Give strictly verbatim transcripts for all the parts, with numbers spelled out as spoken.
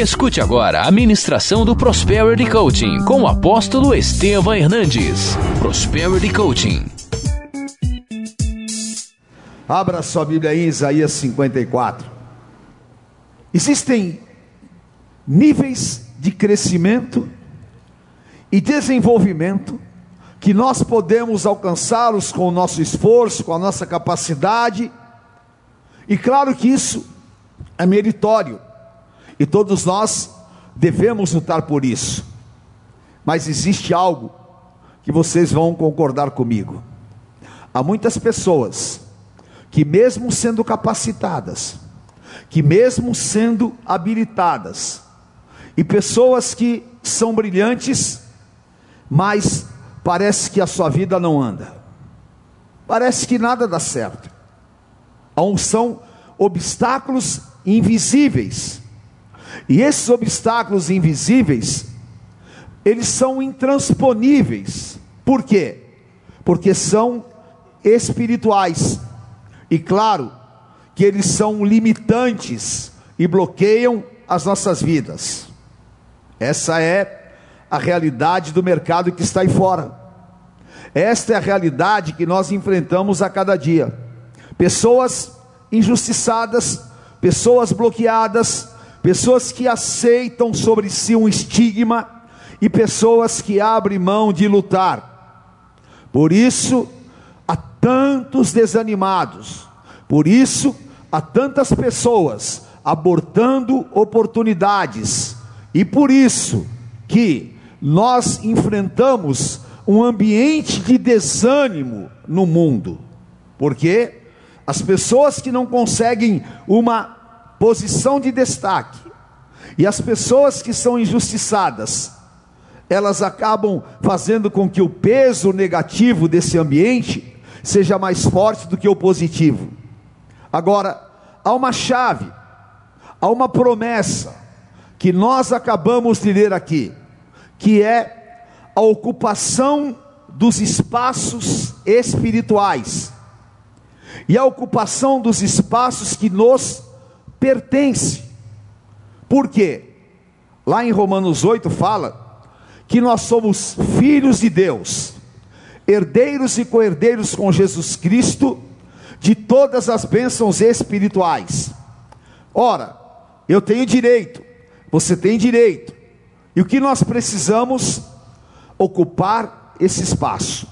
Escute agora a ministração do Prosperity Coaching com o apóstolo Estevam Hernandes. Prosperity Coaching. Abra sua Bíblia aí em Isaías cinquenta e quatro. Existem níveis de crescimento e desenvolvimento que nós podemos alcançá-los com o nosso esforço, com a nossa capacidade, e claro que isso é meritório, e todos nós devemos lutar por isso, mas existe algo que vocês vão concordar comigo: há muitas pessoas que, mesmo sendo capacitadas, que mesmo sendo habilitadas, e pessoas que são brilhantes, mas parece que a sua vida não anda, parece que nada dá certo. São obstáculos invisíveis, e esses obstáculos invisíveis, eles são intransponíveis. Por quê? Porque são espirituais, e claro que eles são limitantes e bloqueiam as nossas vidas. Essa é a realidade do mercado que está aí fora. Esta é a realidade que nós enfrentamos a cada dia: pessoas injustiçadas, pessoas bloqueadas, pessoas que aceitam sobre si um estigma, e pessoas que abrem mão de lutar. Por isso há tantos desanimados, por isso há tantas pessoas abortando oportunidades, e por isso que nós enfrentamos um ambiente de desânimo no mundo, porque as pessoas que não conseguem uma posição de destaque, e as pessoas que são injustiçadas, elas acabam fazendo com que o peso negativo desse ambiente seja mais forte do que o positivo. Agora, há uma chave, há uma promessa que nós acabamos de ler aqui, que é a ocupação dos espaços espirituais, e a ocupação dos espaços que nos pertence. Por quê? Lá em Romanos oito fala que nós somos filhos de Deus, herdeiros e co-herdeiros com Jesus Cristo de todas as bênçãos espirituais. Ora, eu tenho direito, você tem direito, e o que nós precisamos? Ocupar esse espaço.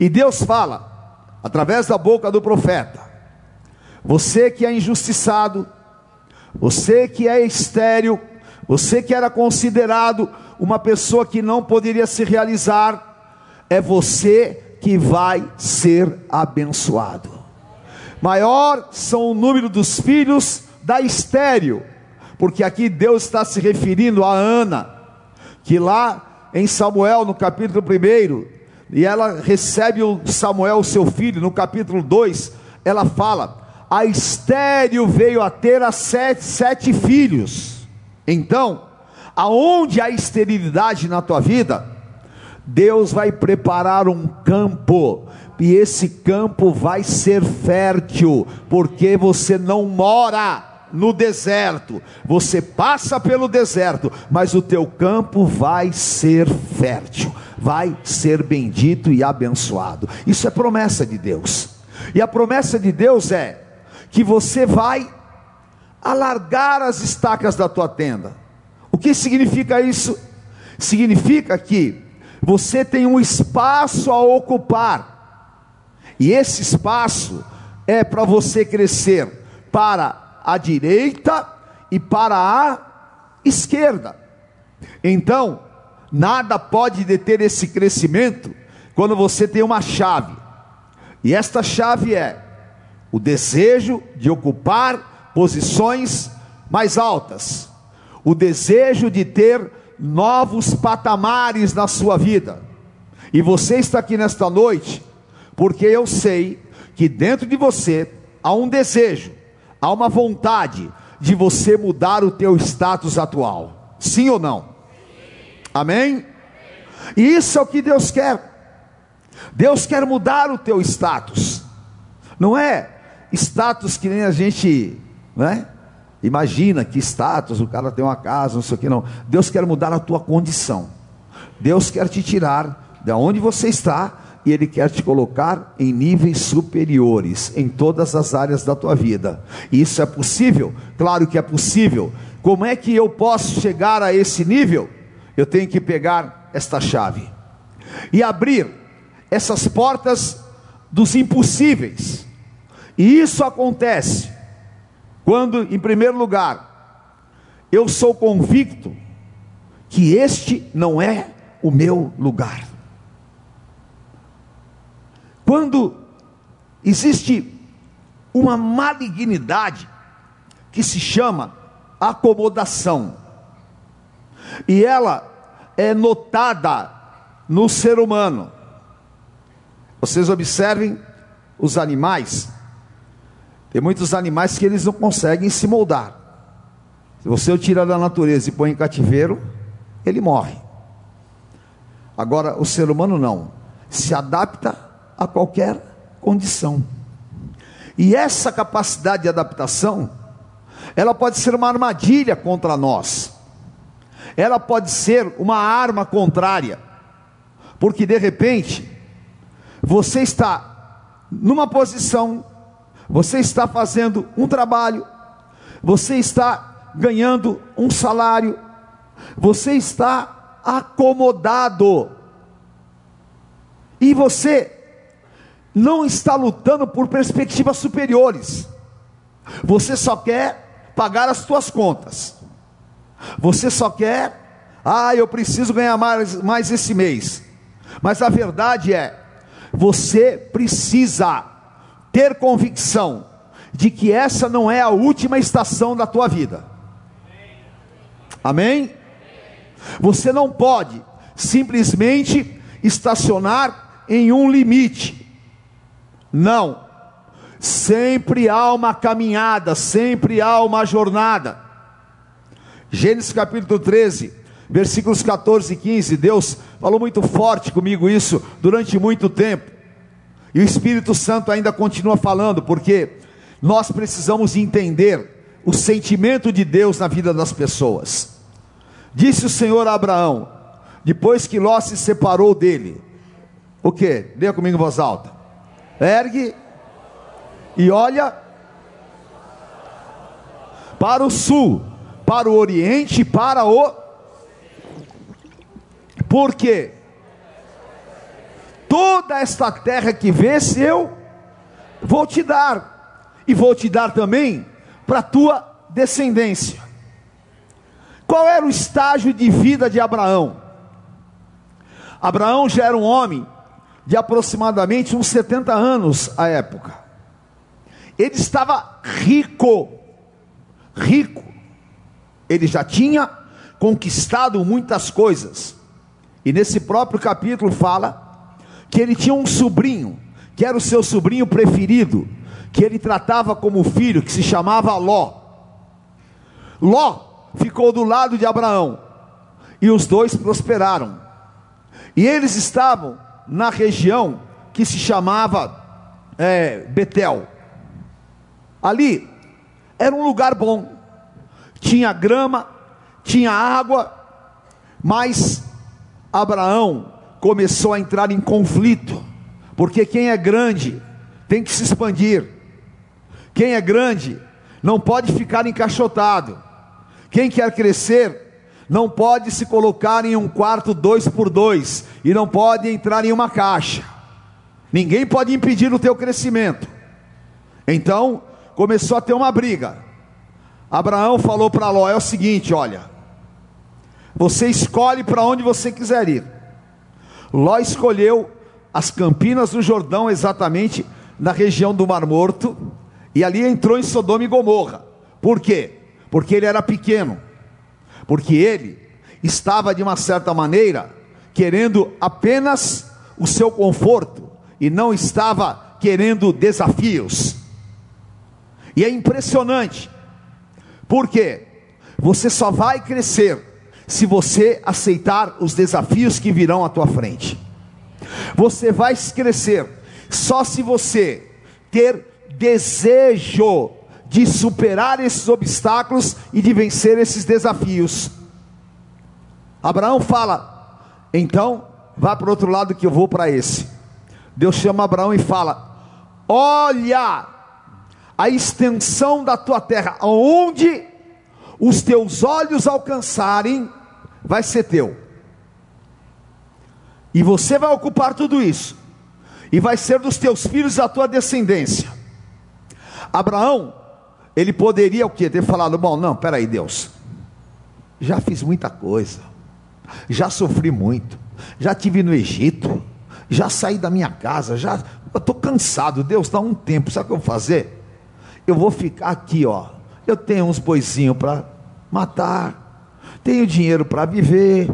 E Deus fala, através da boca do profeta: você que é injustiçado, você que é estéril, você que era considerado uma pessoa que não poderia se realizar, é você que vai ser abençoado. Maior são o número dos filhos da estéril, porque aqui Deus está se referindo a Ana, que lá em Samuel no capítulo primeiro, e ela recebe o Samuel, seu filho, no capítulo dois, ela fala: a estéril veio a ter a sete, sete filhos. Então, aonde há esterilidade na tua vida, Deus vai preparar um campo, e esse campo vai ser fértil, porque você não mora no deserto, você passa pelo deserto, mas o teu campo vai ser fértil, vai ser bendito e abençoado. Isso é promessa de Deus, e a promessa de Deus é que você vai alargar as estacas da tua tenda. O que significa isso? Significa que você tem um espaço a ocupar, e esse espaço é para você crescer para a direita e para a esquerda. Então, nada pode deter esse crescimento quando você tem uma chave, e esta chave é o desejo de ocupar posições mais altas, o desejo de ter novos patamares na sua vida. E você está aqui nesta noite porque eu sei que dentro de você há um desejo, há uma vontade de você mudar o teu status atual. Sim ou não? Amém? E isso é o que Deus quer. Deus quer mudar o teu status. Não é status que nem a gente, né? Imagina que status, o cara tem uma casa, não sei o que, não. Deus quer mudar a tua condição. Deus quer te tirar de onde você está e Ele quer te colocar em níveis superiores, em todas as áreas da tua vida. Isso é possível? Claro que é possível. Como é que eu posso chegar a esse nível? Eu tenho que pegar esta chave e abrir essas portas dos impossíveis. E isso acontece quando, em primeiro lugar, eu sou convicto que este não é o meu lugar. Quando existe uma malignidade que se chama acomodação, e ela é notada no ser humano. Vocês observem os animais. Tem muitos animais que eles não conseguem se moldar. Se você o tira da natureza e põe em cativeiro, ele morre. Agora, o ser humano não. Se adapta a qualquer condição. E essa capacidade de adaptação, ela pode ser uma armadilha contra nós. Ela pode ser uma arma contrária. Porque de repente, você está numa posição, você está fazendo um trabalho, você está ganhando um salário, você está acomodado, e você não está lutando por perspectivas superiores. Você só quer pagar as suas contas, você só quer, ah, eu preciso ganhar mais, mais esse mês. Mas a verdade é, você precisa ter convicção de que essa não é a última estação da tua vida. Amém? Você não pode simplesmente estacionar em um limite. Não. Sempre há uma caminhada, sempre há uma jornada. Gênesis capítulo treze, versículos quatorze e quinze. Deus falou muito forte comigo isso durante muito tempo. E o Espírito Santo ainda continua falando, porque nós precisamos entender o sentimento de Deus na vida das pessoas. Disse o Senhor a Abraão, depois que Ló se separou dele, o que? Leia comigo em voz alta. Ergue e olha para o sul, para o oriente, para o... Por quê? Toda esta terra que vês eu vou te dar, e vou te dar também para a tua descendência. Qual era o estágio de vida de Abraão? Abraão já era um homem de aproximadamente uns setenta anos à época. Ele estava rico, rico, ele já tinha conquistado muitas coisas, e nesse próprio capítulo fala que ele tinha um sobrinho, que era o seu sobrinho preferido, que ele tratava como filho, que se chamava Ló. Ló ficou do lado de Abraão, e os dois prosperaram, e eles estavam na região que se chamava é, Betel. Ali era um lugar bom, tinha grama, tinha água, mas Abraão começou a entrar em conflito, porque quem é grande tem que se expandir, quem é grande não pode ficar encaixotado, quem quer crescer não pode se colocar em um quarto dois por dois, e não pode entrar em uma caixa, ninguém pode impedir o teu crescimento. Então começou a ter uma briga. Abraão falou para Ló, é o seguinte, olha, você escolhe para onde você quiser ir. Ló escolheu as campinas do Jordão, exatamente na região do Mar Morto, e ali entrou em Sodoma e Gomorra. Por quê? Porque ele era pequeno, porque ele estava de uma certa maneira querendo apenas o seu conforto, e não estava querendo desafios. E é impressionante, porque você só vai crescer se você aceitar os desafios que virão à tua frente. Você vai crescer só se você ter desejo de superar esses obstáculos e de vencer esses desafios. Abraão fala, então vá para o outro lado que eu vou para esse. Deus chama Abraão e fala, olha a extensão da tua terra, aonde os teus olhos alcançarem, vai ser teu, e você vai ocupar tudo isso, e vai ser dos teus filhos a tua descendência. Abraão, ele poderia o quê? Ter falado, bom, não, peraí Deus, já fiz muita coisa, já sofri muito, já estive no Egito, já saí da minha casa, já, eu estou cansado, Deus, dá um tempo, sabe o que eu vou fazer? Eu vou ficar aqui, ó, eu tenho uns boizinhos para matar, tenho dinheiro para viver,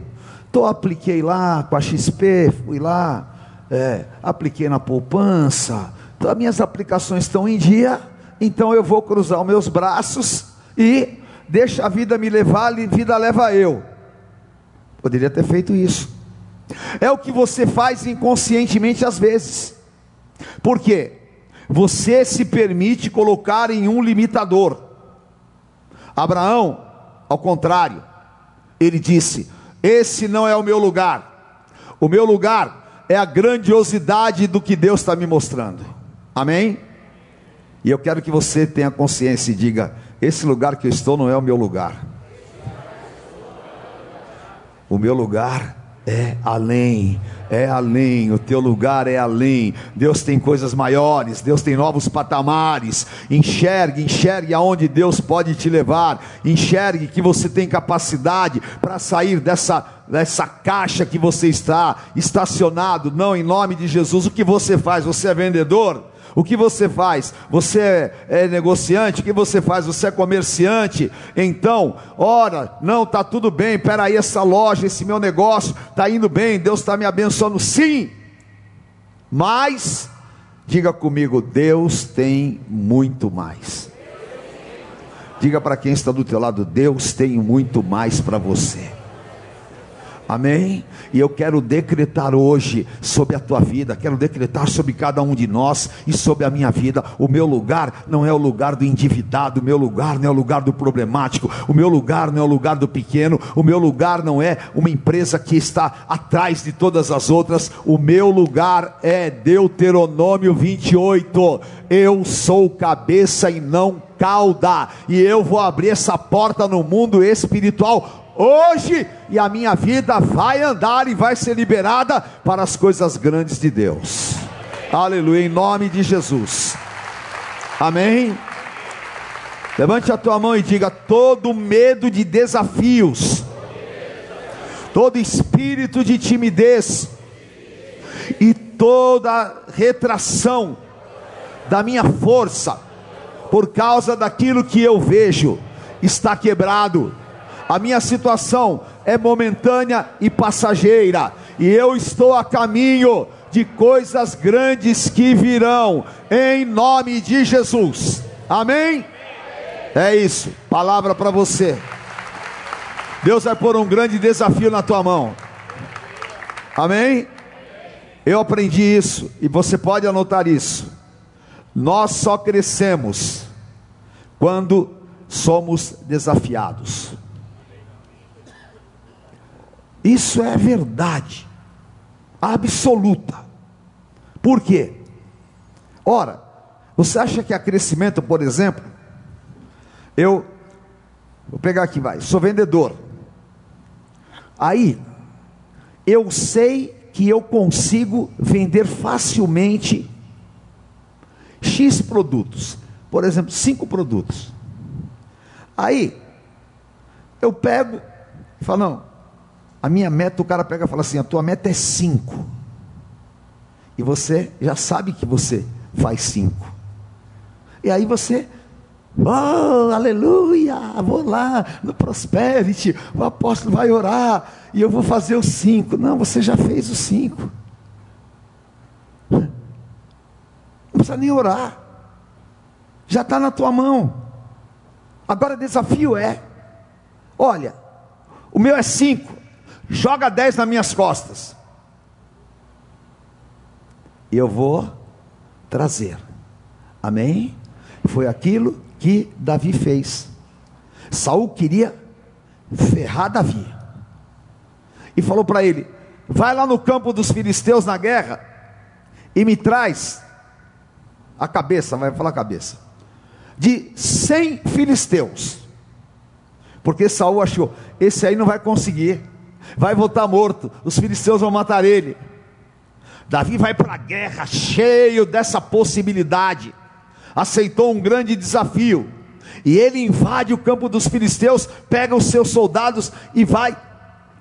então apliquei lá com a X P, fui lá, é, apliquei na poupança, então as minhas aplicações estão em dia, então eu vou cruzar os meus braços e deixa a vida me levar, a vida leva eu. Poderia ter feito isso. É o que você faz inconscientemente às vezes. Por quê? Você se permite colocar em um limitador. Abraão, ao contrário, ele disse, esse não é o meu lugar, o meu lugar é a grandiosidade do que Deus está me mostrando, amém? E eu quero que você tenha consciência e diga, esse lugar que eu estou não é o meu lugar, o meu lugar é além, é além, o teu lugar é além, Deus tem coisas maiores, Deus tem novos patamares, enxergue, enxergue aonde Deus pode te levar, enxergue que você tem capacidade para sair dessa, dessa caixa que você está estacionado, não, em nome de Jesus. O que você faz? Você é vendedor? O que você faz? Você é negociante? O que você faz? Você é comerciante? Então, ora, não, está tudo bem, peraí, essa loja, esse meu negócio, está indo bem, Deus está me abençoando, sim, mas, diga comigo, Deus tem muito mais. Diga para quem está do teu lado, Deus tem muito mais para você. Amém? E eu quero decretar hoje sobre a tua vida, quero decretar sobre cada um de nós e sobre a minha vida, o meu lugar não é o lugar do endividado, o meu lugar não é o lugar do problemático, o meu lugar não é o lugar do pequeno, o meu lugar não é uma empresa que está atrás de todas as outras, o meu lugar é Deuteronômio vinte e oito, eu sou cabeça e não cauda, e eu vou abrir essa porta no mundo espiritual hoje, e a minha vida vai andar e vai ser liberada para as coisas grandes de Deus. Aleluia, em nome de Jesus. Amém? Levante a tua mão e diga, todo medo de desafios, todo espírito de timidez e toda retração da minha força, por causa daquilo que eu vejo, está quebrado. A minha situação é momentânea e passageira, e eu estou a caminho de coisas grandes que virão, em nome de Jesus, amém? É isso, palavra para você. Deus vai pôr um grande desafio na tua mão, amém? Eu aprendi isso, e você pode anotar isso, nós só crescemos quando somos desafiados. Isso é verdade absoluta. Por quê? Ora, você acha que há crescimento, por exemplo? Eu vou pegar aqui, vai, sou vendedor. Aí, eu sei que eu consigo vender facilmente X produtos, por exemplo, cinco produtos. Aí, eu pego e falo, não, a minha meta, o cara pega e fala assim, a tua meta é cinco, e você já sabe que você faz cinco, e aí você, oh, aleluia, vou lá no Prosperity, o apóstolo vai orar, e eu vou fazer os cinco. Não, você já fez os cinco, não precisa nem orar, já está na tua mão. Agora o desafio é, olha, o meu é cinco, joga dez nas minhas costas, eu vou trazer, amém? Foi aquilo, que Davi fez. Saul queria ferrar Davi, e falou para ele: vai lá no campo dos filisteus na guerra, e me traz a cabeça, vai falar a cabeça, de cem filisteus, porque Saul achou, esse aí não vai conseguir, vai voltar morto, os filisteus vão matar ele. Davi vai para a guerra cheio dessa possibilidade, aceitou um grande desafio, e ele invade o campo dos filisteus, pega os seus soldados e vai,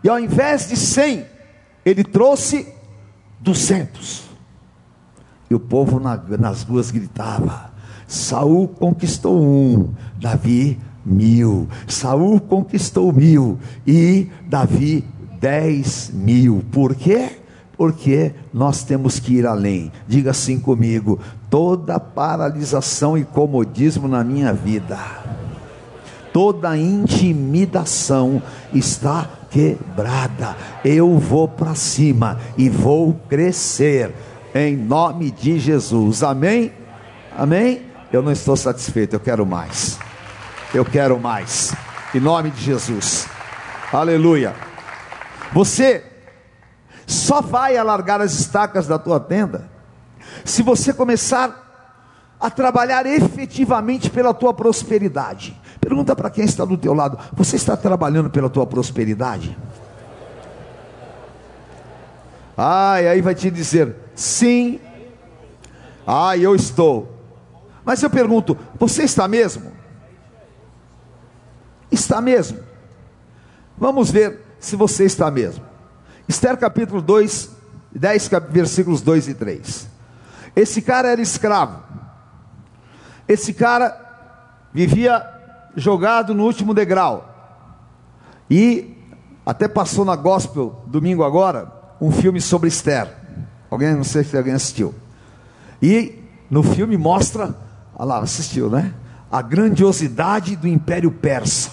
e ao invés de cem, ele trouxe duzentos, e o povo na, nas ruas gritava: Saul conquistou um, Davi mil, Saul conquistou mil, e Davi dez mil. Por quê? Porque nós temos que ir além. Diga assim comigo: toda paralisação e comodismo na minha vida, toda intimidação está quebrada. Eu vou para cima e vou crescer, em nome de Jesus. Amém? Amém? Eu não estou satisfeito, eu quero mais. Eu quero mais, em nome de Jesus. Aleluia. Você só vai alargar as estacas da tua tenda se você começar a trabalhar efetivamente pela tua prosperidade. Pergunta para quem está do teu lado: você está trabalhando pela tua prosperidade? Ah, e aí vai te dizer: sim. Ah, eu estou. Mas eu pergunto: você está mesmo? Está mesmo? Vamos ver se você está mesmo. Esther capítulo dois, dez, versículos dois e três. Esse cara era escravo. Esse cara vivia jogado no último degrau. E até passou na Gospel, domingo agora, um filme sobre Esther. Alguém, não sei se alguém assistiu. E no filme mostra, olha lá, assistiu, né? A grandiosidade do Império Persa.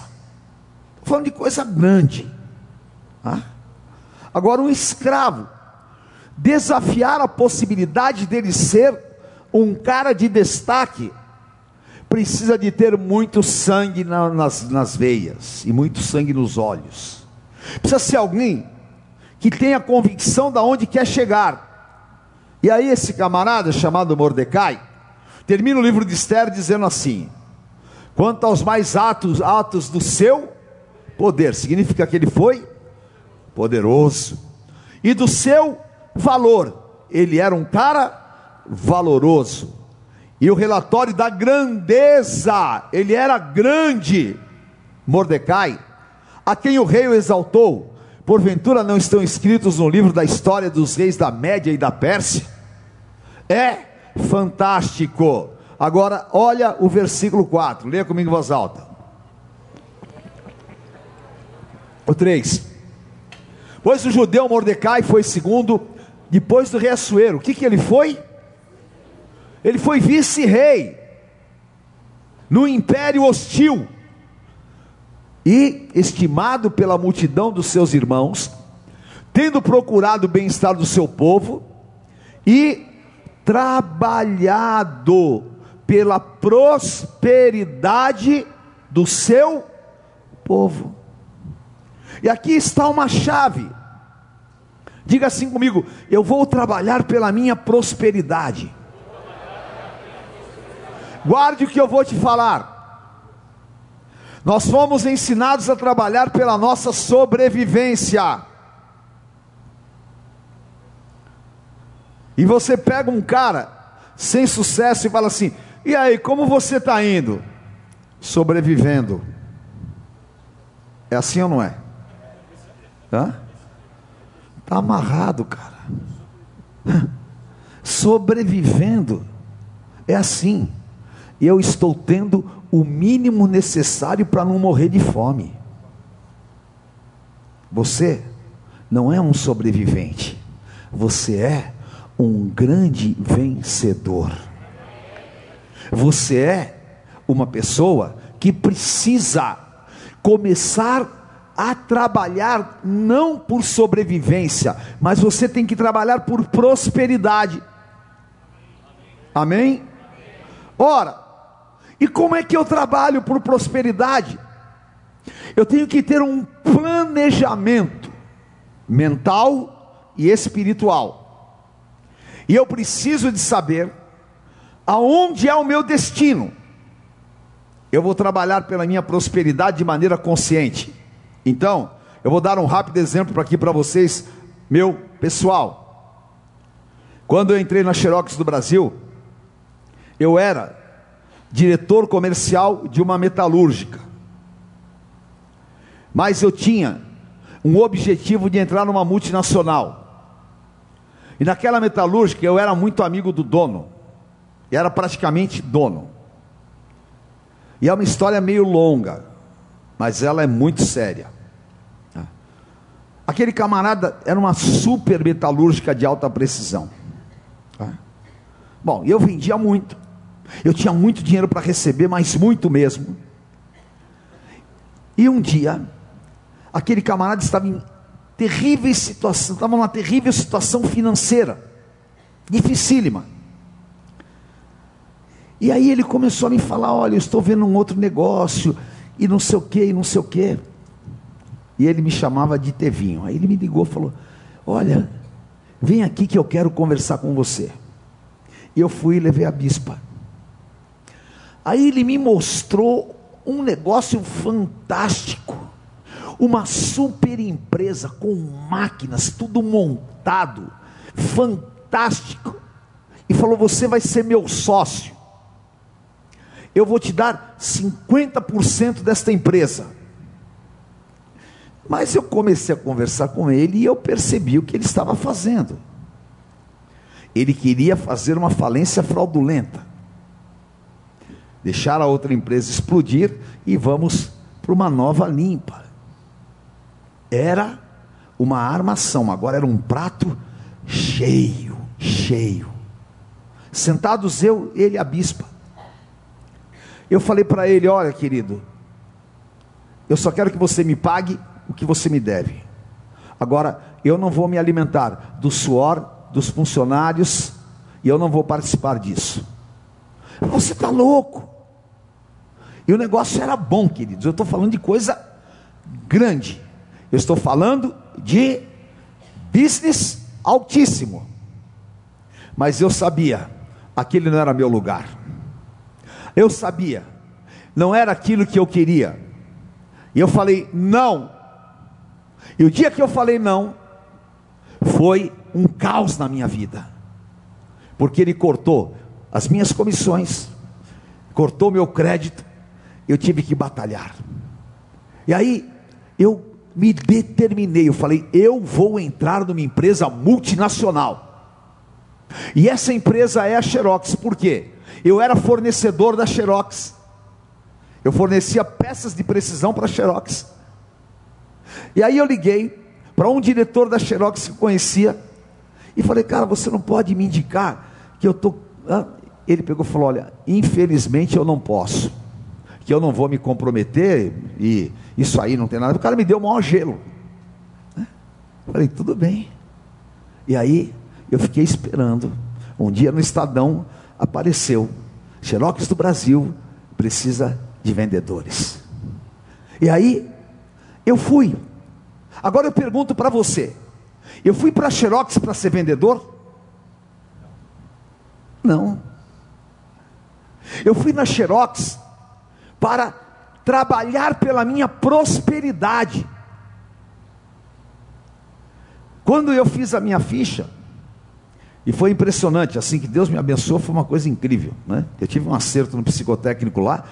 Estou falando de coisa grande. Ah? Agora, um escravo desafiar a possibilidade dele ser um cara de destaque, precisa de ter muito sangue na, nas, nas veias, e muito sangue nos olhos. Precisa ser alguém que tenha convicção de onde quer chegar. E aí esse camarada chamado Mordecai termina o livro de Esther dizendo assim: quanto aos mais atos, atos do seu poder, significa que ele foi poderoso, e do seu valor, ele era um cara valoroso, e o relatório da grandeza, ele era grande. Mordecai, a quem o rei o exaltou, porventura não estão escritos no livro da história dos reis da Média e da Pérsia? É fantástico. Agora olha o versículo quatro, leia comigo em voz alta, o três: pois o judeu Mordecai foi segundo, depois do rei Assuero. O que que ele foi? Ele foi vice-rei, no império hostil, e estimado pela multidão dos seus irmãos, tendo procurado o bem-estar do seu povo, e trabalhado pela prosperidade do seu povo. E aqui está uma chave. Diga assim comigo: eu vou trabalhar pela minha prosperidade. Guarde o que eu vou te falar. Nós fomos ensinados a trabalhar pela nossa sobrevivência. E você pega um cara sem sucesso e fala assim: e aí, como você está indo? Sobrevivendo. É assim ou não é? Está amarrado, cara. Sobrevivendo. É assim. Eu estou tendo o mínimo necessário para não morrer de fome. Você não é um sobrevivente, você é um grande vencedor. Você é uma pessoa que precisa começar a trabalhar não por sobrevivência, mas você tem que trabalhar por prosperidade. Amém? Ora, E como é que eu trabalho por prosperidade? Eu tenho que ter um planejamento mental e espiritual. E eu preciso de saber aonde é o meu destino. Eu vou trabalhar pela minha prosperidade de maneira consciente. Então, eu vou dar um rápido exemplo aqui para vocês, meu pessoal. Quando eu entrei na Xerox do Brasil, eu era diretor comercial de uma metalúrgica. Mas eu tinha um objetivo de entrar numa multinacional. E naquela metalúrgica eu era muito amigo do dono. Eu era praticamente dono. E é uma história meio longa, mas ela é muito séria. Aquele camarada era uma super metalúrgica de alta precisão. Bom, eu vendia muito. Eu tinha muito dinheiro para receber, mas muito mesmo. E um dia, aquele camarada estava em terrível situação, estava numa terrível situação financeira, dificílima. E aí ele começou a me falar: olha, eu estou vendo um outro negócio, e não sei o que, e não sei o que. E ele me chamava de Tevinho. Aí ele me ligou e falou: olha, vem aqui que eu quero conversar com você. E eu fui e levei a bispa. Aí ele me mostrou um negócio fantástico, uma super empresa com máquinas, tudo montado, fantástico, e falou: você vai ser meu sócio, eu vou te dar cinquenta por cento desta empresa. Mas eu comecei a conversar com ele e eu percebi o que ele estava fazendo. Ele queria fazer uma falência fraudulenta, deixar a outra empresa explodir e vamos para uma nova limpa. Era uma armação, agora era um prato cheio, cheio. Sentados eu, ele e a bispa. Eu falei para ele: olha, querido, eu só quero que você me pague o que você me deve. Agora, eu não vou me alimentar do suor dos funcionários e eu não vou participar disso. Você está louco? E o negócio era bom, queridos. Eu estou falando de coisa grande. Eu estou falando de business altíssimo. Mas eu sabia, aquele não era meu lugar. Eu sabia, não era aquilo que eu queria. E eu falei não. E o dia que eu falei não, foi um caos na minha vida, porque ele cortou as minhas comissões, cortou meu crédito, eu tive que batalhar. E aí eu me determinei, eu falei: eu vou entrar numa empresa multinacional. E essa empresa é a Xerox. Por quê? Eu era fornecedor da Xerox, eu fornecia peças de precisão para a Xerox. E aí eu liguei para um diretor da Xerox que eu conhecia, e falei: cara, você não pode me indicar que eu estou... Ele pegou e falou: olha, infelizmente eu não posso, que eu não vou me comprometer, e isso aí não tem nada. O cara me deu o maior gelo. Eu falei: tudo bem. E aí eu fiquei esperando. Um dia no Estadão apareceu: Xerox do Brasil precisa de vendedores. E aí eu fui. Agora eu pergunto para você: eu fui para a Xerox para ser vendedor? Não. Eu fui na Xerox para trabalhar pela minha prosperidade. Quando eu fiz a minha ficha, e foi impressionante, assim que Deus me abençoou, foi uma coisa incrível, né? Eu tive um acerto no psicotécnico lá,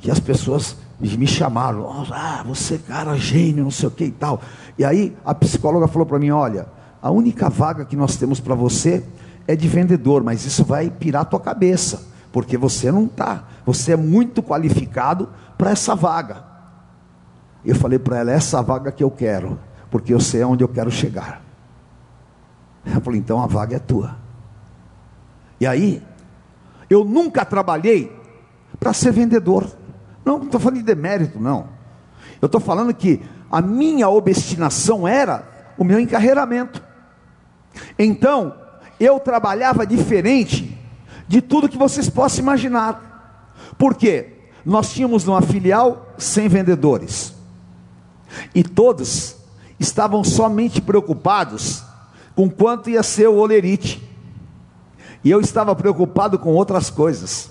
que as pessoas me chamaram: ah, você, cara, gênio, não sei o que e tal. E aí a psicóloga falou para mim: olha, a única vaga que nós temos para você é de vendedor, mas isso vai pirar a tua cabeça, porque você não está, você é muito qualificado para essa vaga. Eu falei para ela: é essa vaga que eu quero, porque eu sei aonde eu quero chegar. Ela falou: então a vaga é tua. E aí, eu nunca trabalhei para ser vendedor. Não, não estou falando de demérito, não. Eu estou falando que a minha obstinação era o meu encarreiramento. Então, eu trabalhava diferente de tudo que vocês possam imaginar. Por quê? Nós tínhamos uma filial sem vendedores, e todos estavam somente preocupados com quanto ia ser o olerite, e eu estava preocupado com outras coisas.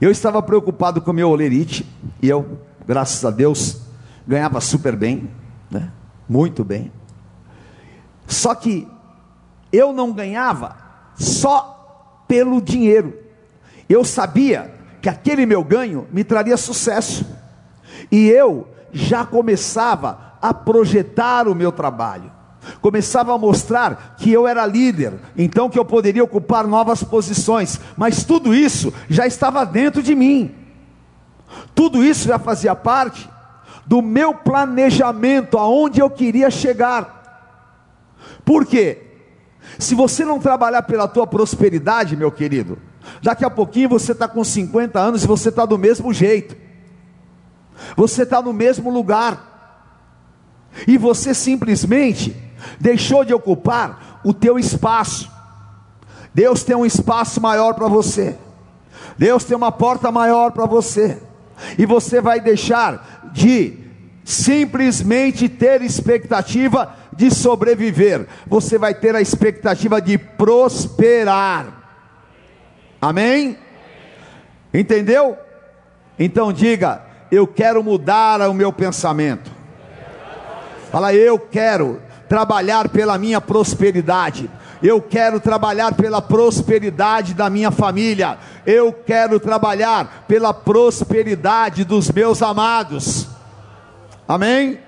Eu estava preocupado com o meu olerite, e eu, graças a Deus, ganhava super bem, né? Muito bem. Só que eu não ganhava só pelo dinheiro. Eu sabia que aquele meu ganho me traria sucesso, e eu já começava a projetar o meu trabalho, começava a mostrar que eu era líder, então que eu poderia ocupar novas posições. Mas tudo isso já estava dentro de mim, tudo isso já fazia parte do meu planejamento, aonde eu queria chegar. Por quê? Se você não trabalhar pela tua prosperidade, meu querido, daqui a pouquinho você está com cinquenta anos e você está do mesmo jeito, você está no mesmo lugar, e você simplesmente deixou de ocupar o teu espaço. Deus tem um espaço maior para você, Deus tem uma porta maior para você, e você vai deixar de simplesmente ter expectativa de sobreviver, você vai ter a expectativa de prosperar. Amém? Entendeu? Então diga: eu quero mudar o meu pensamento. Fala: eu quero trabalhar pela minha prosperidade, eu quero trabalhar pela prosperidade da minha família, eu quero trabalhar pela prosperidade dos meus amados. Amém?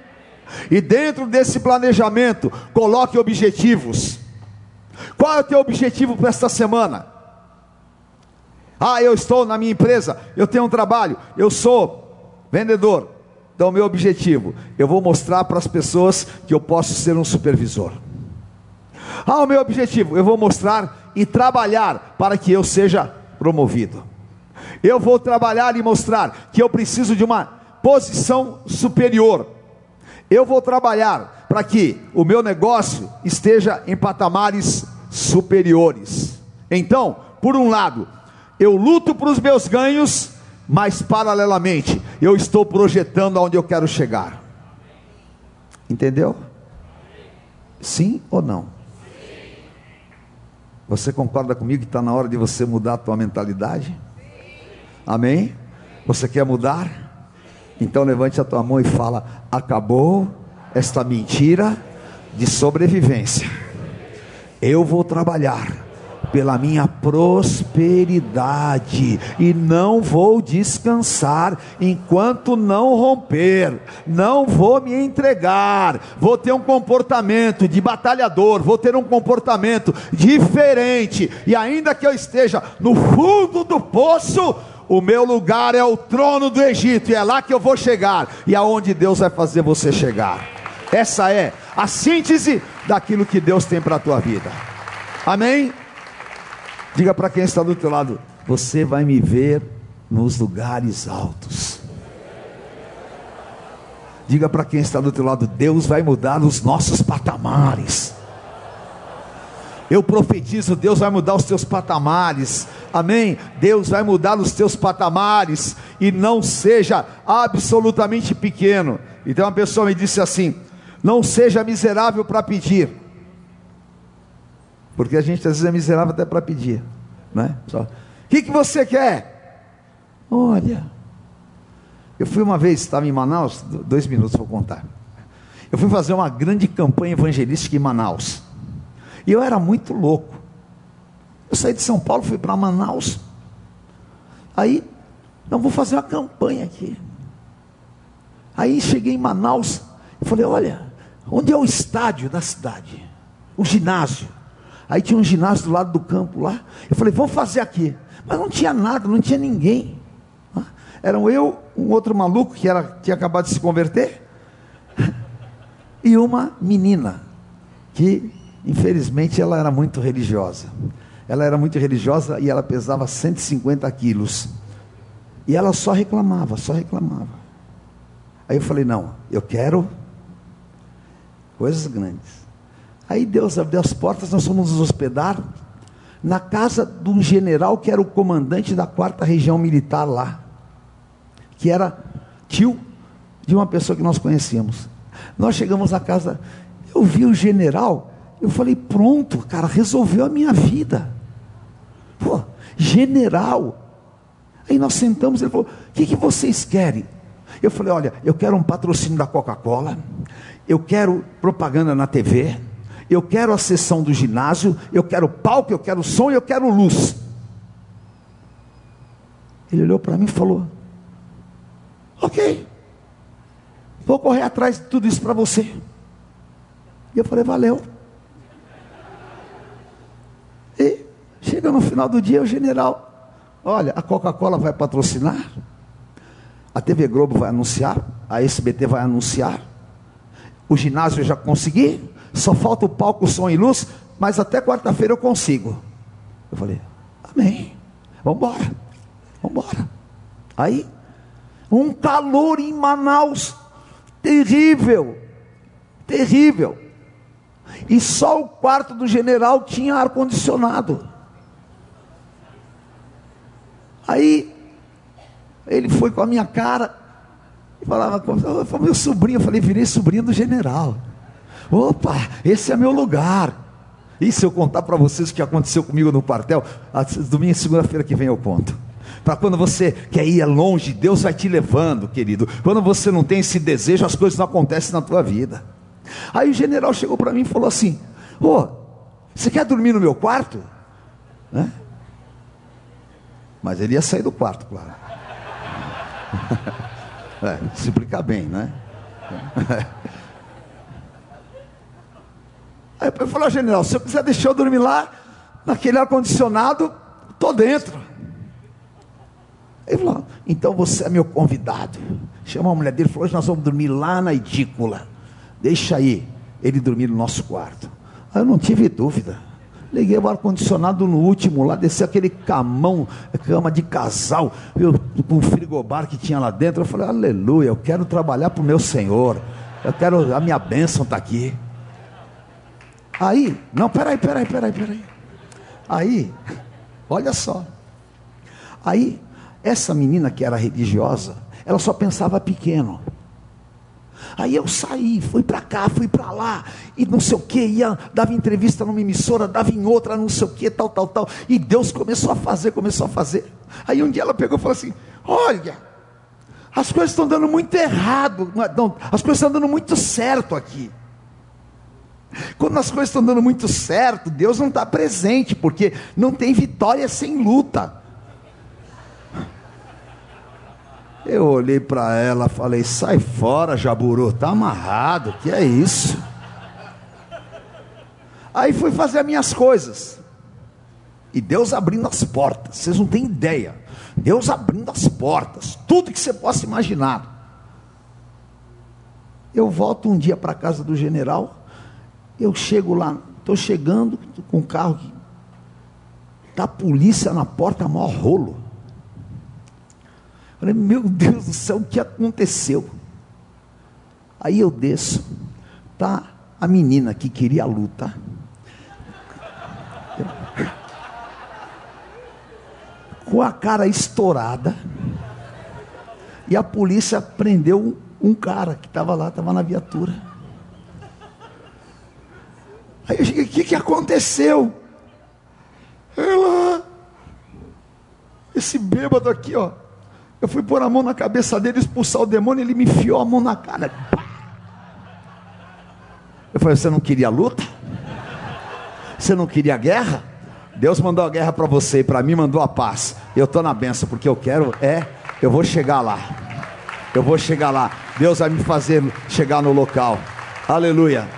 E dentro desse planejamento, coloque objetivos. Qual é o teu objetivo para esta semana? Ah, eu estou na minha empresa, eu tenho um trabalho, eu sou vendedor. Então, meu objetivo, eu vou mostrar para as pessoas que eu posso ser um supervisor. Ah, o meu objetivo, eu vou mostrar e trabalhar para que eu seja promovido. Eu vou trabalhar e mostrar que eu preciso de uma posição superior. Eu vou trabalhar para que o meu negócio esteja em patamares superiores. Então, por um lado, eu luto para os meus ganhos, mas paralelamente eu estou projetando aonde eu quero chegar. Entendeu? Sim ou não? Você concorda comigo que está na hora de você mudar a tua mentalidade? Amém? Você quer mudar? Então levante a tua mão e fala: acabou esta mentira de sobrevivência, eu vou trabalhar pela minha prosperidade, e não vou descansar enquanto não romper, não vou me entregar, vou ter um comportamento de batalhador, vou ter um comportamento diferente, e ainda que eu esteja no fundo do poço, o meu lugar é o trono do Egito, e é lá que eu vou chegar, e aonde Deus vai fazer você chegar. Essa é a síntese daquilo que Deus tem para a tua vida. Amém? Diga para quem está do teu lado: você vai me ver nos lugares altos. Diga para quem está do teu lado: Deus vai mudar os nossos patamares. Eu profetizo: Deus vai mudar os teus patamares. Amém? Deus vai mudar os teus patamares, e não seja absolutamente pequeno. Então uma pessoa me disse assim: não seja miserável para pedir. Porque a gente às vezes é miserável até para pedir, né? O que, que você quer? Olha, eu fui uma vez, estava em Manaus, dois minutos vou contar. Eu fui fazer uma grande campanha evangelística em Manaus, e eu era muito louco. Eu saí de São Paulo, fui para Manaus. Aí, não, vou fazer uma campanha aqui. Aí cheguei em Manaus e falei: olha, onde é o estádio da cidade? O ginásio. Aí tinha um ginásio do lado do campo lá. Eu falei: vamos fazer aqui. Mas não tinha nada, não tinha ninguém. Eram eu, um outro maluco que era, tinha acabado de se converter, e uma menina que, infelizmente, ela era muito religiosa. Ela era muito religiosa e ela pesava cento e cinquenta quilos. E ela só reclamava, só reclamava. Aí eu falei: não, eu quero coisas grandes. Aí Deus abriu as portas, nós fomos nos hospedar na casa de um general que era o comandante da quarta região militar lá. que era tio de uma pessoa que nós conhecíamos. Nós chegamos à casa, eu vi o general, eu falei, pronto, cara, resolveu a minha vida. Pô, general. Aí nós sentamos, ele falou, o que, que vocês querem? Eu falei, olha, eu quero um patrocínio da Coca-Cola, eu quero propaganda na T V, eu quero a sessão do ginásio, eu quero palco, eu quero som, eu quero luz. Ele olhou para mim e falou, ok, vou correr atrás de tudo isso para você. E eu falei, valeu. E chega no final do dia, o general, olha, a Coca-Cola vai patrocinar, a T V Globo vai anunciar, a S B T vai anunciar, o ginásio eu já consegui, só falta o palco, som e luz, mas até quarta-feira eu consigo. Eu falei, amém, vamos embora, vamos embora. Aí, um calor em Manaus, terrível, terrível, e só o quarto do general tinha ar-condicionado. Aí, ele foi com a minha cara, e falava, foi meu sobrinho, eu falei, virei sobrinho do general. Opa, esse é meu lugar. E se eu contar para vocês o que aconteceu comigo no quartel, domingo e segunda-feira que vem eu conto. Para quando você quer ir longe, Deus vai te levando, querido. Quando você não tem esse desejo, as coisas não acontecem na tua vida. Aí o general chegou para mim e falou assim, ô, você quer dormir no meu quarto? Né? Mas ele ia sair do quarto, claro. É, se explicar bem, né? Aí eu falei, general, se eu quiser deixar eu dormir lá, naquele ar-condicionado, estou dentro. Ele falou, então você é meu convidado. Chamou a mulher dele e falou, hoje nós vamos dormir lá na edícula. Deixa aí, ele dormir no nosso quarto. Aí eu não tive dúvida. Liguei o ar-condicionado no último lá, desceu aquele camão, cama de casal, eu, com o frigobar que tinha lá dentro. Eu falei, aleluia, eu quero trabalhar para o meu Senhor, eu quero, a minha bênção está aqui. Aí, não, peraí, peraí, peraí, peraí. Aí, olha só. Aí, essa menina que era religiosa, ela só pensava pequeno. Aí eu saí, fui para cá, fui para lá, e não sei o que, ia, dava entrevista numa emissora, dava em outra, não sei o que, tal, tal, tal, e Deus começou a fazer, começou a fazer. Aí um dia ela pegou e falou assim, olha, as coisas estão dando muito errado, não, as coisas estão dando muito certo aqui. Quando as coisas estão dando muito certo, Deus não está presente, porque não tem vitória sem luta. Eu olhei para ela, falei, sai fora, jaburu, tá amarrado, que é isso? Aí fui fazer as minhas coisas, e Deus abrindo as portas, vocês não têm ideia, Deus abrindo as portas, tudo que você possa imaginar. Eu volto um dia para a casa do general, eu chego lá, estou chegando com o carro, tá a polícia na porta, maior rolo. Falei, meu Deus do céu, o que aconteceu? Aí eu desço, tá a menina que queria a luta, com a cara estourada, e a polícia prendeu um cara que estava lá, estava na viatura. Aí eu cheguei, o que, que aconteceu? Ela, esse bêbado aqui, ó, eu fui pôr a mão na cabeça dele, expulsar o demônio, ele me enfiou a mão na cara. Eu falei, você não queria luta? Você não queria guerra? Deus mandou a guerra para você e para mim mandou a paz. Eu estou na benção, porque eu quero, é, eu vou chegar lá. Eu vou chegar lá. Deus vai me fazer chegar no local. Aleluia.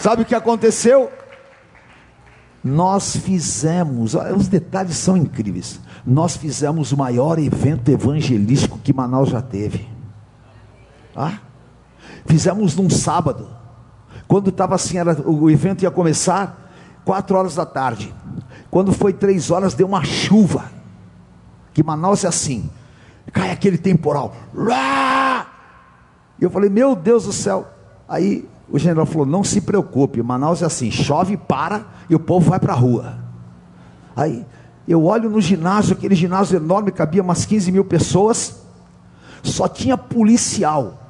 Sabe o que aconteceu? Nós fizemos, os detalhes são incríveis, nós fizemos o maior evento evangelístico que Manaus já teve. Ah? Fizemos num sábado, quando estava assim, era, o evento ia começar quatro horas da tarde, quando foi três horas deu uma chuva, que Manaus é assim, cai aquele temporal, e eu falei, meu Deus do céu. Aí o general falou, não se preocupe, Manaus é assim, chove, para, e o povo vai para a rua. Aí, eu olho no ginásio, aquele ginásio enorme, cabia umas quinze mil pessoas, só tinha policial.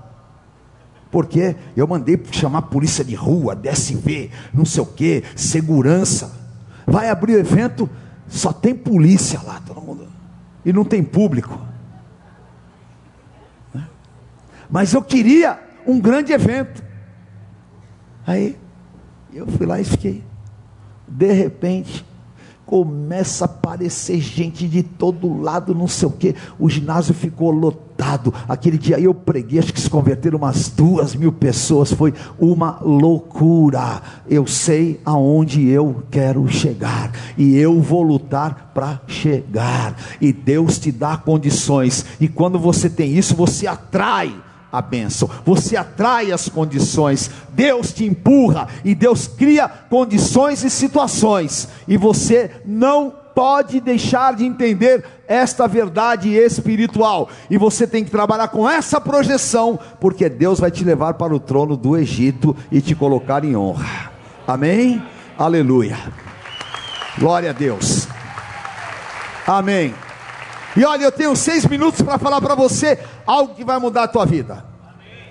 Porque eu mandei chamar polícia de rua, D S V, não sei o que, segurança. Vai abrir o evento, só tem polícia lá, todo mundo. E não tem público. Mas eu queria um grande evento. Aí, eu fui lá e fiquei. De repente, começa a aparecer gente de todo lado, não sei o que, o ginásio ficou lotado, aquele dia eu preguei, acho que se converteram umas duas mil pessoas, foi uma loucura. Eu sei aonde eu quero chegar, e eu vou lutar para chegar, e Deus te dá condições, e quando você tem isso, você atrai a bênção, você atrai as condições, Deus te empurra, e Deus cria condições e situações, e você não pode deixar de entender esta verdade espiritual, e você tem que trabalhar com essa projeção, porque Deus vai te levar para o trono do Egito, e te colocar em honra, amém? Aleluia, glória a Deus, amém. E olha, eu tenho seis minutos para falar para você algo que vai mudar a tua vida.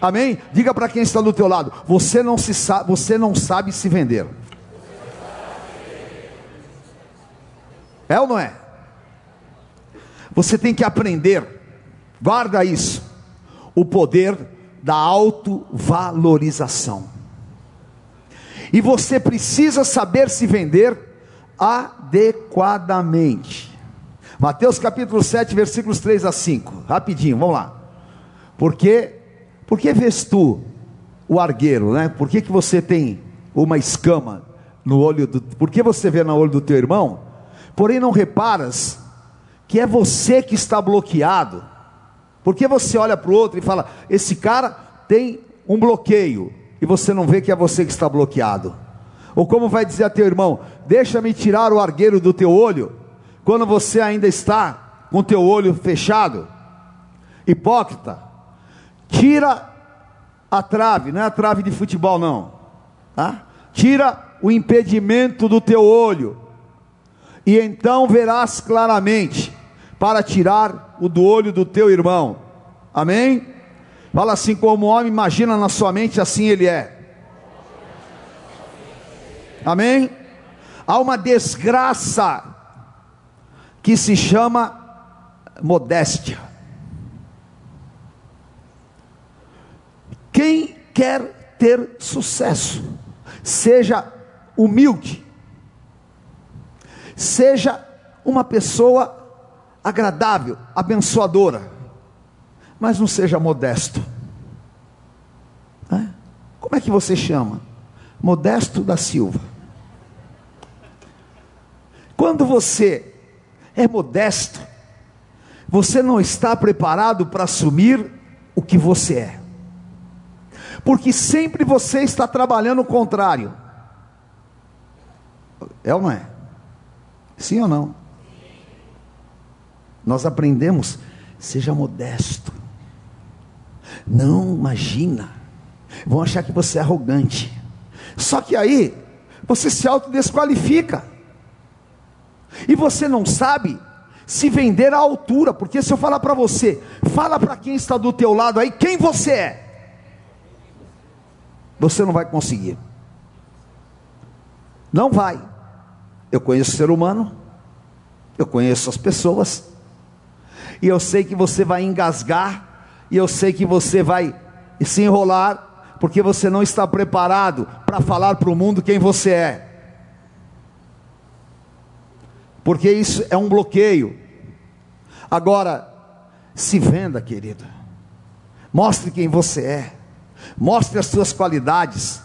Amém? Amém? Diga para quem está do teu lado: você não se sabe, você não sabe se vender. É ou não é? Você tem que aprender. Guarda isso. O poder da autovalorização. E você precisa saber se vender adequadamente. Mateus capítulo sete, versículos três a cinco, rapidinho, vamos lá. Por que, por que vês tu o argueiro, né? Por que, que você tem uma escama no olho do, por que você vê no olho do teu irmão, porém não reparas que é você que está bloqueado? Por que você olha para o outro e fala, esse cara tem um bloqueio, e você não vê que é você que está bloqueado? Ou como vai dizer a teu irmão, deixa-me tirar o argueiro do teu olho, quando você ainda está com o teu olho fechado? Hipócrita, tira a trave, não é a trave de futebol não, tá? Tira o impedimento do teu olho, e então verás claramente, para tirar o do olho do teu irmão, amém? Fala assim, como o homem imagina na sua mente, assim ele é, amém? Há uma desgraça que se chama modéstia. Quem quer ter sucesso, seja humilde, seja uma pessoa agradável, abençoadora, mas não seja modesto, né? Como é que você chama? Modesto da Silva. Quando você é modesto, você não está preparado para assumir o que você é, porque sempre você está trabalhando o contrário, é ou não é? Sim ou não? Nós aprendemos, seja modesto, não imagina, vão achar que você é arrogante, só que aí, você se autodesqualifica, e você não sabe se vender à altura, porque se eu falar para você, fala para quem está do teu lado aí, quem você é, você não vai conseguir, não vai. Eu conheço o ser humano, eu conheço as pessoas, e eu sei que você vai engasgar, e eu sei que você vai se enrolar, porque você não está preparado para falar para o mundo quem você é, porque isso é um bloqueio. Agora, se venda, querido, mostre quem você é, mostre as suas qualidades.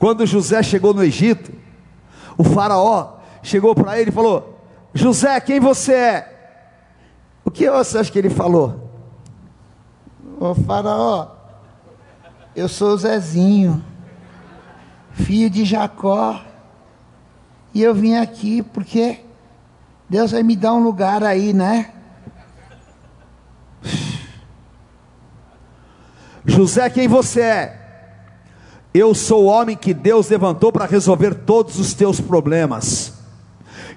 Quando José chegou no Egito, o faraó chegou para ele e falou, José, quem você é? O que você acha que ele falou? Ô faraó, eu sou o Zezinho, filho de Jacó, e eu vim aqui porque Deus vai me dar um lugar aí, né? José, quem você é? Eu sou o homem que Deus levantou para resolver todos os teus problemas,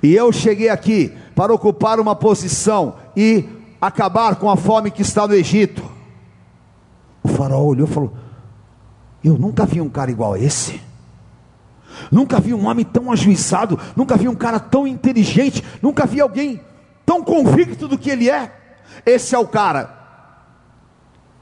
e eu cheguei aqui para ocupar uma posição e acabar com a fome que está no Egito. O faraó olhou e falou: eu nunca vi um cara igual a esse, nunca vi um homem tão ajuizado, nunca vi um cara tão inteligente, nunca vi alguém tão convicto do que ele é. Esse é o cara.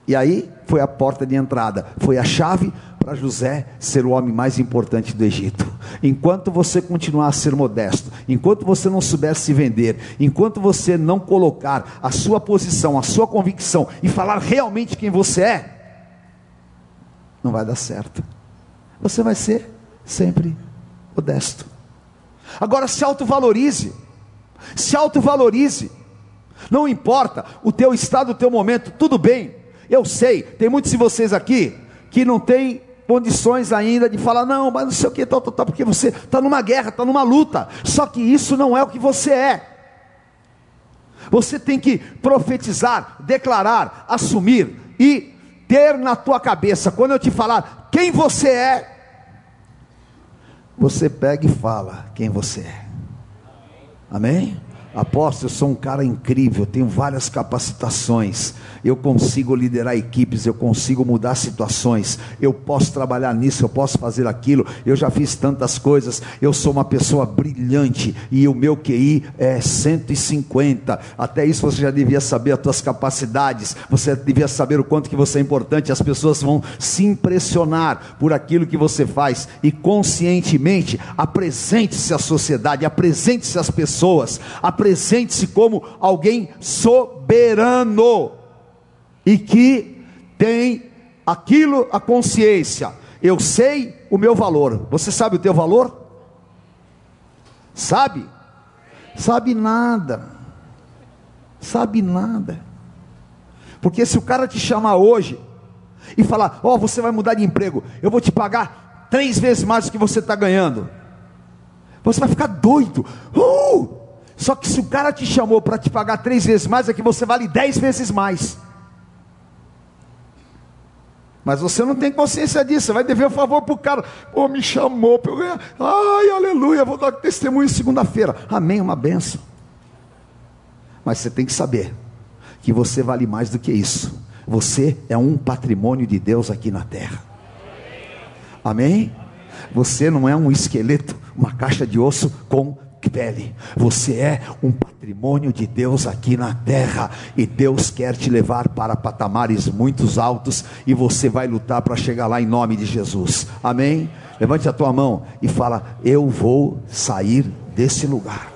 E aí foi a porta de entrada, foi a chave para José ser o homem mais importante do Egito. Enquanto você continuar a ser modesto, enquanto você não souber se vender, enquanto você não colocar a sua posição, a sua convicção e falar realmente quem você é, não vai dar certo. Você vai ser sempre modesto. Agora se autovalorize, se autovalorize, não importa o teu estado, o teu momento. Tudo bem, eu sei, tem muitos de vocês aqui que não tem condições ainda de falar, não, mas não sei o que, tal, tal, tal, porque você está numa guerra, está numa luta. Só que isso não é o que você é. Você tem que profetizar, declarar, assumir e ter na tua cabeça, quando eu te falar quem você é, você pega e fala quem você é. Amém? Apóstolo, eu sou um cara incrível, tenho várias capacitações, eu consigo liderar equipes, eu consigo mudar situações, eu posso trabalhar nisso, eu posso fazer aquilo, eu já fiz tantas coisas, eu sou uma pessoa brilhante, e o meu Q I é cento e cinquenta, até isso você já devia saber as suas capacidades, você devia saber o quanto que você é importante. As pessoas vão se impressionar por aquilo que você faz, e conscientemente, apresente-se à sociedade, apresente-se às pessoas, apresente-se como alguém soberano, e que tem aquilo, a consciência, eu sei o meu valor. Você sabe o teu valor? Sabe? Sabe nada, sabe nada, porque se o cara te chamar hoje, e falar, ó, oh, você vai mudar de emprego, eu vou te pagar três vezes mais do que você está ganhando, você vai ficar doido. uh! Só que se o cara te chamou para te pagar três vezes mais, é que você vale dez vezes mais. Mas você não tem consciência disso, você vai dever um favor para o cara. Pô, oh, me chamou para eu ganhar. Ai, aleluia, vou dar testemunho segunda-feira. Amém, uma benção. Mas você tem que saber que você vale mais do que isso. Você é um patrimônio de Deus aqui na terra. Amém? Você não é um esqueleto, uma caixa de osso com pele, você é um patrimônio de Deus aqui na terra, e Deus quer te levar para patamares muito altos, e você vai lutar para chegar lá em nome de Jesus. Amém? Levante a tua mão e fala, eu vou sair desse lugar.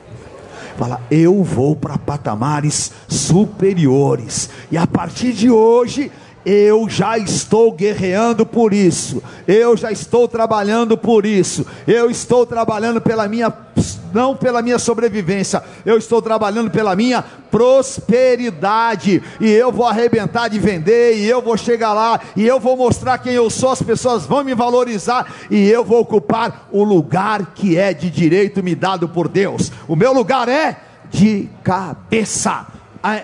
Fala, eu vou para patamares superiores, e a partir de hoje, eu já estou guerreando por isso, eu já estou trabalhando por isso, eu estou trabalhando pela minha, não pela minha sobrevivência, eu estou trabalhando pela minha prosperidade, e eu vou arrebentar de vender, e eu vou chegar lá, e eu vou mostrar quem eu sou, as pessoas vão me valorizar, e eu vou ocupar o lugar que é de direito me dado por Deus. O meu lugar é de cabeça,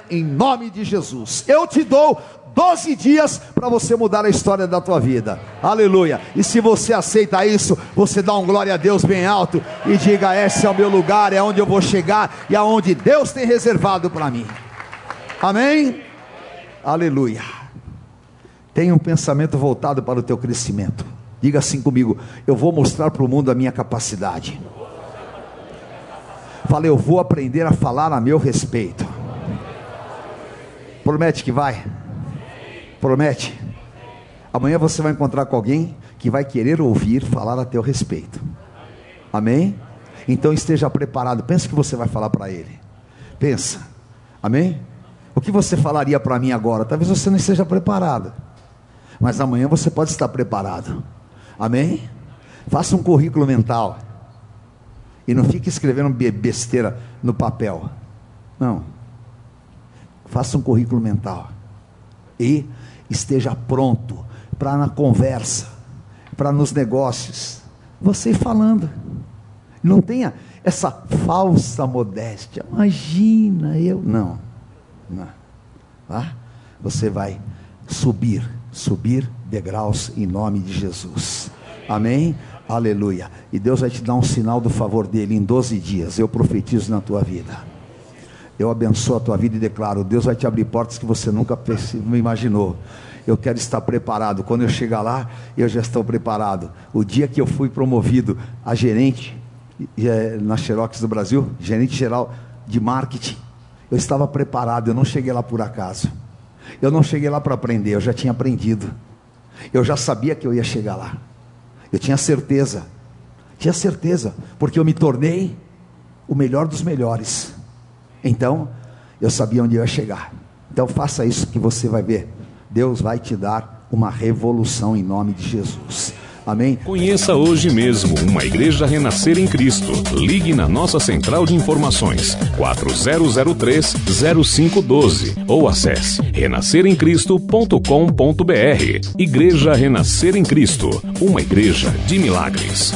em nome de Jesus. Eu te dou doze dias para você mudar a história da tua vida. Aleluia. E se você aceita isso, você dá um glória a Deus bem alto, e diga, esse é o meu lugar, é onde eu vou chegar, e aonde Deus tem reservado para mim. Amém? Aleluia. Tenha um pensamento voltado para o teu crescimento. Diga assim comigo, eu vou mostrar para o mundo a minha capacidade. Fala, eu vou aprender a falar a meu respeito. Promete que vai? Promete? Amanhã você vai encontrar com alguém que vai querer ouvir falar a teu respeito. Amém? Então esteja preparado. Pensa o que você vai falar para ele. Pensa. Amém? O que você falaria para mim agora? Talvez você não esteja preparado, mas amanhã você pode estar preparado. Amém? Faça um currículo mental, e não fique escrevendo besteira no papel. Não. Faça um currículo mental e esteja pronto para na conversa, para nos negócios, você falando. Não tenha essa falsa modéstia, imagina eu, não, não. Ah, você vai subir, subir degraus em nome de Jesus. Amém? Aleluia. E Deus vai te dar um sinal do favor dele em doze dias, eu profetizo na tua vida. eu abençoo a tua vida e declaro, Deus vai te abrir portas que você nunca imaginou. Eu quero estar preparado, quando eu chegar lá, eu já estou preparado. O dia que eu fui promovido a gerente, na Xerox do Brasil, gerente geral de marketing, eu estava preparado, eu não cheguei lá por acaso, eu não cheguei lá para aprender, eu já tinha aprendido, eu já sabia que eu ia chegar lá, eu tinha certeza, tinha certeza, porque eu me tornei o melhor dos melhores, então eu sabia onde eu ia chegar. Então faça isso que você vai ver, Deus vai te dar uma revolução em nome de Jesus. Amém? Conheça hoje mesmo uma Igreja Renascer em Cristo. Ligue na nossa central de informações quatro zero zero três, zero cinco um dois ou acesse renascer em cristo ponto com ponto br. Igreja Renascer em Cristo, uma igreja de milagres.